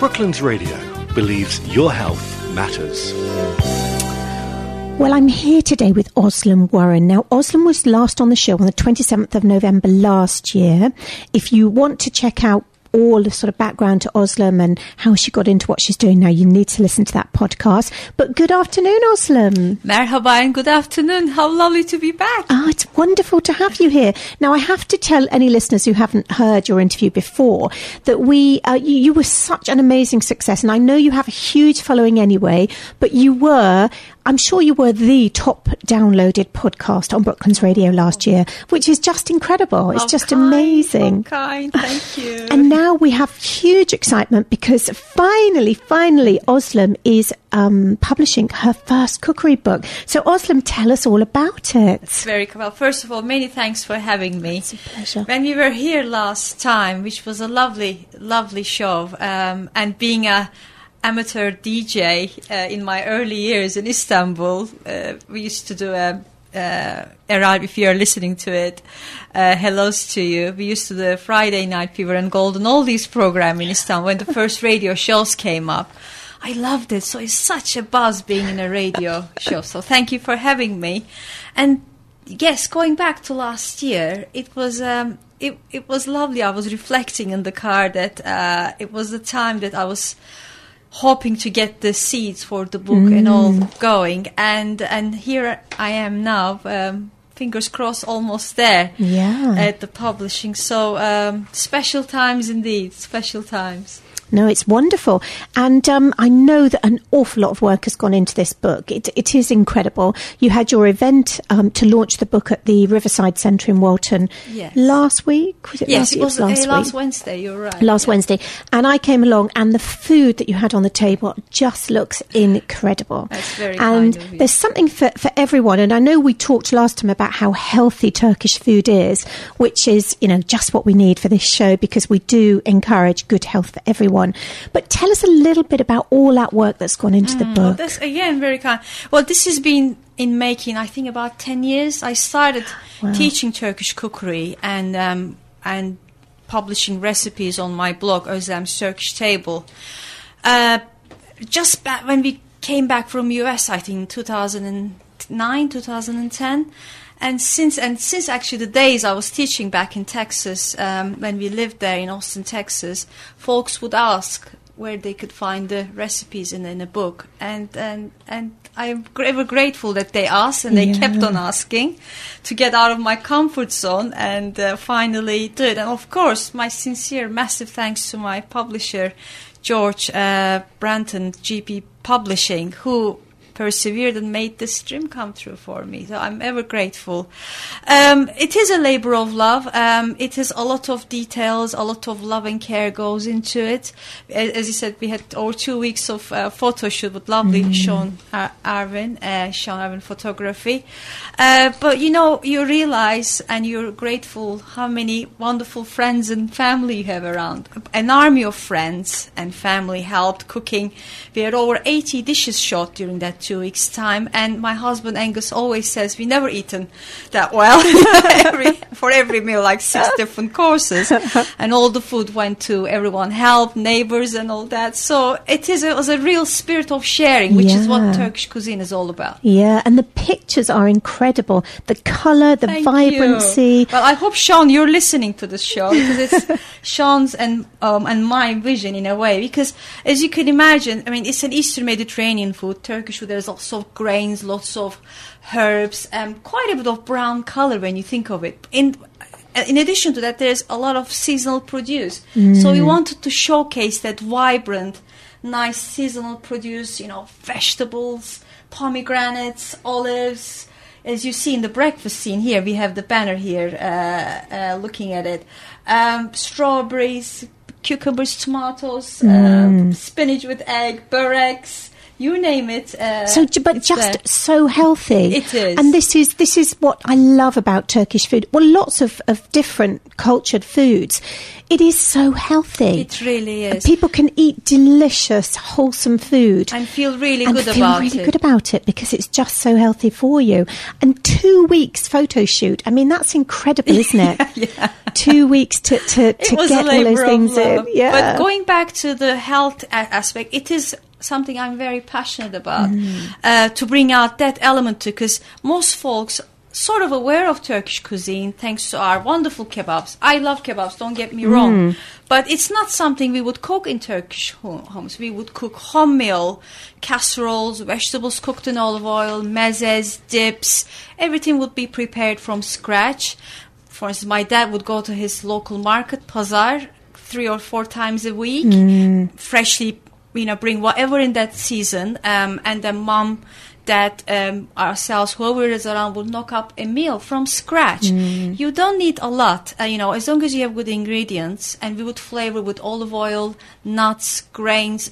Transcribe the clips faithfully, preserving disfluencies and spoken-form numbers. Brooklands Radio believes your health matters. Well, I'm here today with Özlem Warren. Now, Özlem was last on the show on the twenty-seventh of November last year. If you want to check out all the sort of background to Özlem and how she got into what she's doing now, you need to listen to that podcast. But good afternoon, Özlem. Merhaba and good afternoon. How lovely to be back. Ah, it's wonderful to have you here. Now, I have to tell any listeners who haven't heard your interview before that we, uh, you, you were such an amazing success. And I know you have a huge following anyway, but you were... I'm sure you were the top downloaded podcast on Brooklands Radio last year, which is just incredible. It's oh, just kind, amazing. Oh, kind. Thank you. And now we have huge excitement because finally, finally, Özlem is um, publishing her first cookery book. So, Özlem, tell us all about it. That's very cool. Well, first of all, many thanks for having me. It's a pleasure. When we were here last time, which was a lovely, lovely show, um, and being a amateur D J uh, in my early years in Istanbul. Uh, we used to do a, uh, Erad, if you're listening to it, uh, hellos to you. We used to do Friday Night Fever and Golden Oldies program in Istanbul when the first radio shows came up. I loved it. So it's such a buzz being in a radio show. So thank you for having me. And yes, going back to last year, it was... Um, it, it was lovely. I was reflecting in the car that uh, it was the time that I was... hoping to get the seeds for the book mm. and all going. And and here I am now, um, fingers crossed, almost there yeah. at the publishing. So um, special times indeed, special times. No, it's wonderful. And um, I know that an awful lot of work has gone into this book. It, it is incredible. You had your event um, to launch the book at the Riverside Centre in Walton yes. last week. Was it yes, last, it was, it was last, uh, last Wednesday, you're right. Last yeah. Wednesday. And I came along and the food that you had on the table just looks incredible. That's very And kind of you. There's something for, for everyone. And I know we talked last time about how healthy Turkish food is, which is, you know, just what we need for this show because we do encourage good health for everyone. But tell us a little bit about all that work that's gone into mm, the book. Well, that's, again, very kind. Well, this has been in making, I think, about ten years. I started wow. teaching Turkish cookery and um, and publishing recipes on my blog, Özlem's Turkish Table. Uh, just back when we came back from U S, I think, in two thousand nine, two thousand ten. And since and since actually the days I was teaching back in Texas, um, when we lived there in Austin, Texas, folks would ask where they could find the recipes in, in a book. And, and, and I'm ever grateful that they asked and they yeah. kept on asking to get out of my comfort zone and uh, finally do it. And of course, my sincere, massive thanks to my publisher, George uh, Branton, G P Publishing, who... persevered and made this dream come true for me. So I'm ever grateful. Um, it is a labor of love. Um, it is a lot of details, a lot of love and care goes into it. As, as you said, we had over two weeks of uh, photo shoot with lovely mm. Sean Ar- Arvin, uh, Sean Arvin photography. Uh, but, you know, you realize and you're grateful how many wonderful friends and family you have around. An army of friends and family helped cooking. We had over eighty dishes shot during that two weeks' time, and my husband Angus always says we never eaten that well every, for every meal, like six different courses, and all the food went to everyone, help, neighbors and all that. So it is a, it was a real spirit of sharing, which yeah. is what Turkish cuisine is all about. Yeah, and the pictures are incredible. The colour, the Thank vibrancy. You. Well, I hope, Sean, you're listening to this show, because it's Sean's and, um, and my vision in a way, because as you can imagine, I mean, it's an Eastern Mediterranean food, Turkish food. There's lots of grains, lots of herbs, and um, quite a bit of brown color when you think of it. In in addition to that, there's a lot of seasonal produce. Mm. So we wanted to showcase that vibrant, nice seasonal produce, you know, vegetables, pomegranates, olives. As you see in the breakfast scene here, we have the banner here uh, uh, looking at it. Um, strawberries, cucumbers, tomatoes, mm. um, spinach with egg, boreks. You name it. Uh, so, but just there. So healthy. It is. And this is this is what I love about Turkish food. Well, lots of, of different cultured foods. It is so healthy. It really is. People can eat delicious, wholesome food. And feel really and good feel about really it. feel really good about it because it's just so healthy for you. And two weeks photo shoot. I mean, that's incredible, isn't it? Yeah. Two weeks to, to, to get all those things in. Yeah. But going back to the health aspect, it is something I'm very passionate about, mm. uh, to bring out that element too, because most folks sort of aware of Turkish cuisine thanks to our wonderful kebabs. I love kebabs, don't get me wrong. Mm. But it's not something we would cook in Turkish homes. We would cook wholemeal casseroles, vegetables cooked in olive oil, mezes, dips. Everything would be prepared from scratch. For instance, my dad would go to his local market, pazar, three or four times a week, mm. freshly you know, bring whatever in that season, um, and then mom, dad, um, ourselves, whoever is around, will knock up a meal from scratch. Mm. You don't need a lot, uh, you know, as long as you have good ingredients, and we would flavor with olive oil, nuts, grains,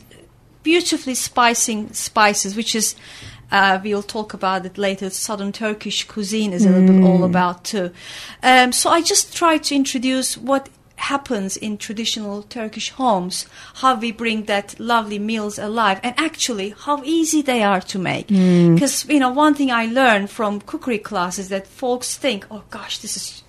beautifully spicing spices, which is, uh, we'll talk about it later, southern Turkish cuisine is a little mm. bit all about too. Um, so I just try to introduce what happens in traditional Turkish homes, how we bring that lovely meals alive, and actually how easy they are to make. Because mm. you know, one thing I learned from cookery classes that folks think, oh gosh, this is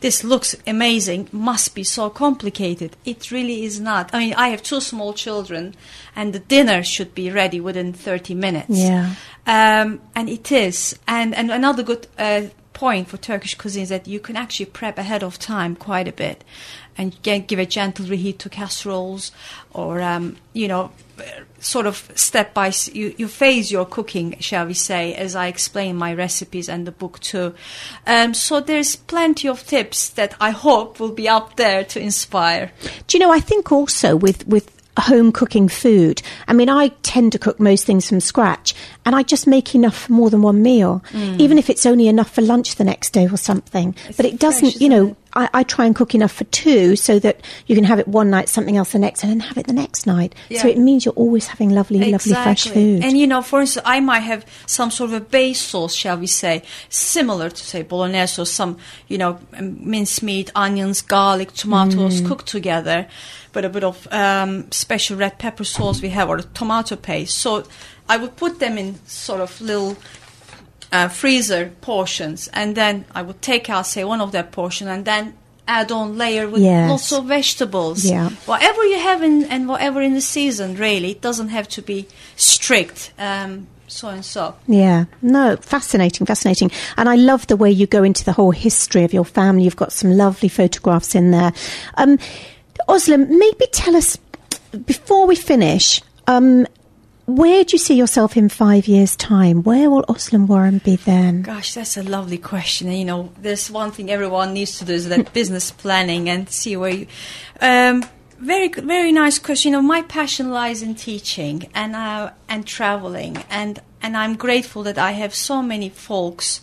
this looks amazing, must be so complicated. It really is not. I mean, I have two small children, and the dinner should be ready within thirty minutes. Yeah, um, and it is. And and another good uh, point for Turkish cuisine is that you can actually prep ahead of time quite a bit. And give a gentle reheat to casseroles, or um, you know, sort of step by you, you phase your cooking, shall we say, as I explain my recipes and the book too. Um, so there's plenty of tips that I hope will be up there to inspire. Do you know? I think also with with home cooking food. I mean, I tend to cook most things from scratch, and I just make enough for more than one meal, mm. even if it's only enough for lunch the next day or something. It's but it doesn't, you know. I, I try and cook enough for two so that you can have it one night, something else the next, and then have it the next night. Yeah. So it means you're always having lovely, exactly. lovely fresh food. And, you know, for instance, I might have some sort of a base sauce, shall we say, similar to, say, bolognese or some, you know, mincemeat, onions, garlic, tomatoes mm. cooked together, but a bit of um, special red pepper sauce we have, or a tomato paste. So I would put them in sort of little Uh, freezer portions, and then I would take out, say, one of that portion, and then add on layer with yes. lots of vegetables. Yeah. Whatever you have in, and whatever in the season, really. It doesn't have to be strict, um, so and so. Yeah. No, fascinating, fascinating. And I love the way you go into the whole history of your family. You've got some lovely photographs in there. Um, Özlem, maybe tell us, before we finish, um, where do you see yourself in five years' time? Where will Özlem Warren be then? Gosh, that's a lovely question. You know, there's one thing everyone needs to do is that business planning and see where you... Um, very, very nice question. You know, my passion lies in teaching and uh, and traveling. And, and I'm grateful that I have so many folks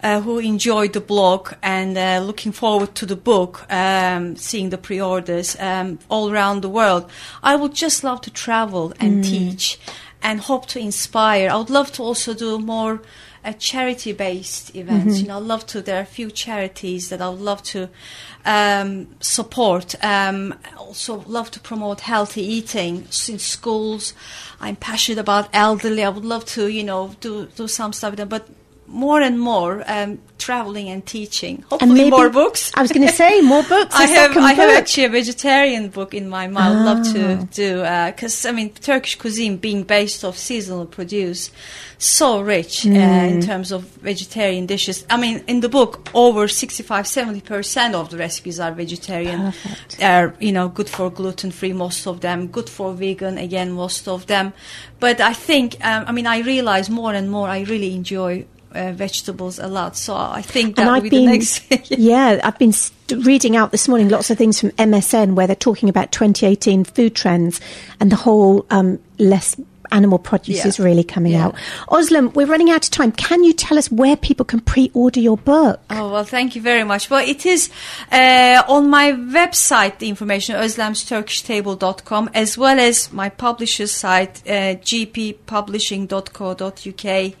uh, who enjoy the blog and uh, looking forward to the book, um, seeing the pre-orders um, all around the world. I would just love to travel and mm. teach and hope to inspire. I would love to also do more uh, charity-based events. Mm-hmm. You know, I love to, there are a few charities that I would love to um, support. Um, I also love to promote healthy eating in schools. I'm passionate about elderly. I would love to, you know, do, do some stuff with them, but more and more um, traveling and teaching. Hopefully, and maybe, more books. I was going to say more books. I have I book. have actually a vegetarian book in my mind. Ah. I'd love to do because uh, I mean Turkish cuisine being based off seasonal produce, so rich mm. uh, in terms of vegetarian dishes. I mean in the book over sixty-five, seventy percent of the recipes are vegetarian. Perfect. Are you know good for gluten free, most of them. Good for vegan, again most of them. But I think um, I mean I realize more and more I really enjoy Uh, vegetables a lot, so I think that will be been, the next yeah I've been st- reading out this morning lots of things from M S N where they're talking about twenty eighteen food trends and the whole um less animal produce yeah. is really coming yeah. out. Özlem, we're running out of time. Can you tell us where people can pre-order your book? Oh, well, thank you very much. Well, it is uh, on my website, the information, özlems turkish table dot com, as well as my publisher's site, uh, g p publishing dot co dot u k.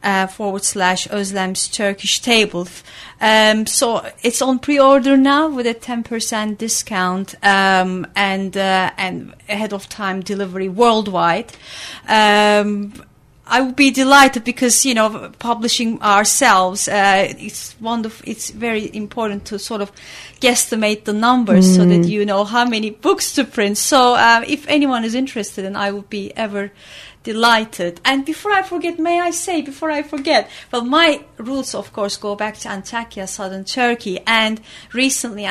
Uh, forward slash Özlem's Turkish Table. Um, so it's on pre-order now with a ten percent discount um, and uh, and ahead of time delivery worldwide. Um, I would be delighted because, you know, publishing ourselves, uh, it's wonderful. It's very important to sort of guesstimate the numbers mm. so that you know how many books to print. So uh, if anyone is interested, and I would be ever delighted. And before I forget, may I say, before I forget, well, my roots, of course, go back to Antakya, southern Turkey. And recently,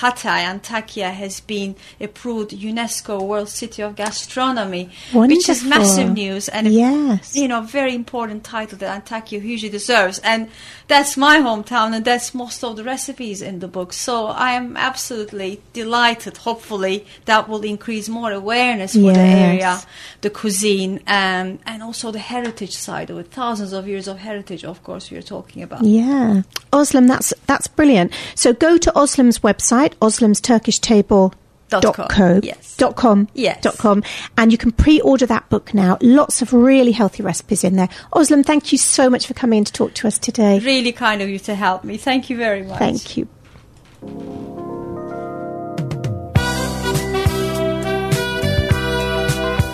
Hatay, Antakya, has been approved UNESCO World City of Gastronomy, wonderful. Which is massive news. And, yes. a, you know, very important title that Antakya hugely deserves. And that's my hometown, and that's most of the recipes in the book. So I am absolutely delighted. Hopefully, that will increase more awareness for yes. the area, the cuisine, um, and also the heritage side of it. Thousands of years of heritage, of course, we are talking about. Yeah. Özlem, that's, that's brilliant. So go to Özlem's website. Özlem's Turkish Table dot co dot com yes. dot com, yes. dot com, and you can pre-order that book now. Lots of really healthy recipes in there. Özlem, thank you so much for coming in to talk to us today. Really kind of you to help me. Thank you very much. Thank you.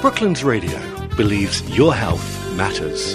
Brooklands Radio believes your health matters.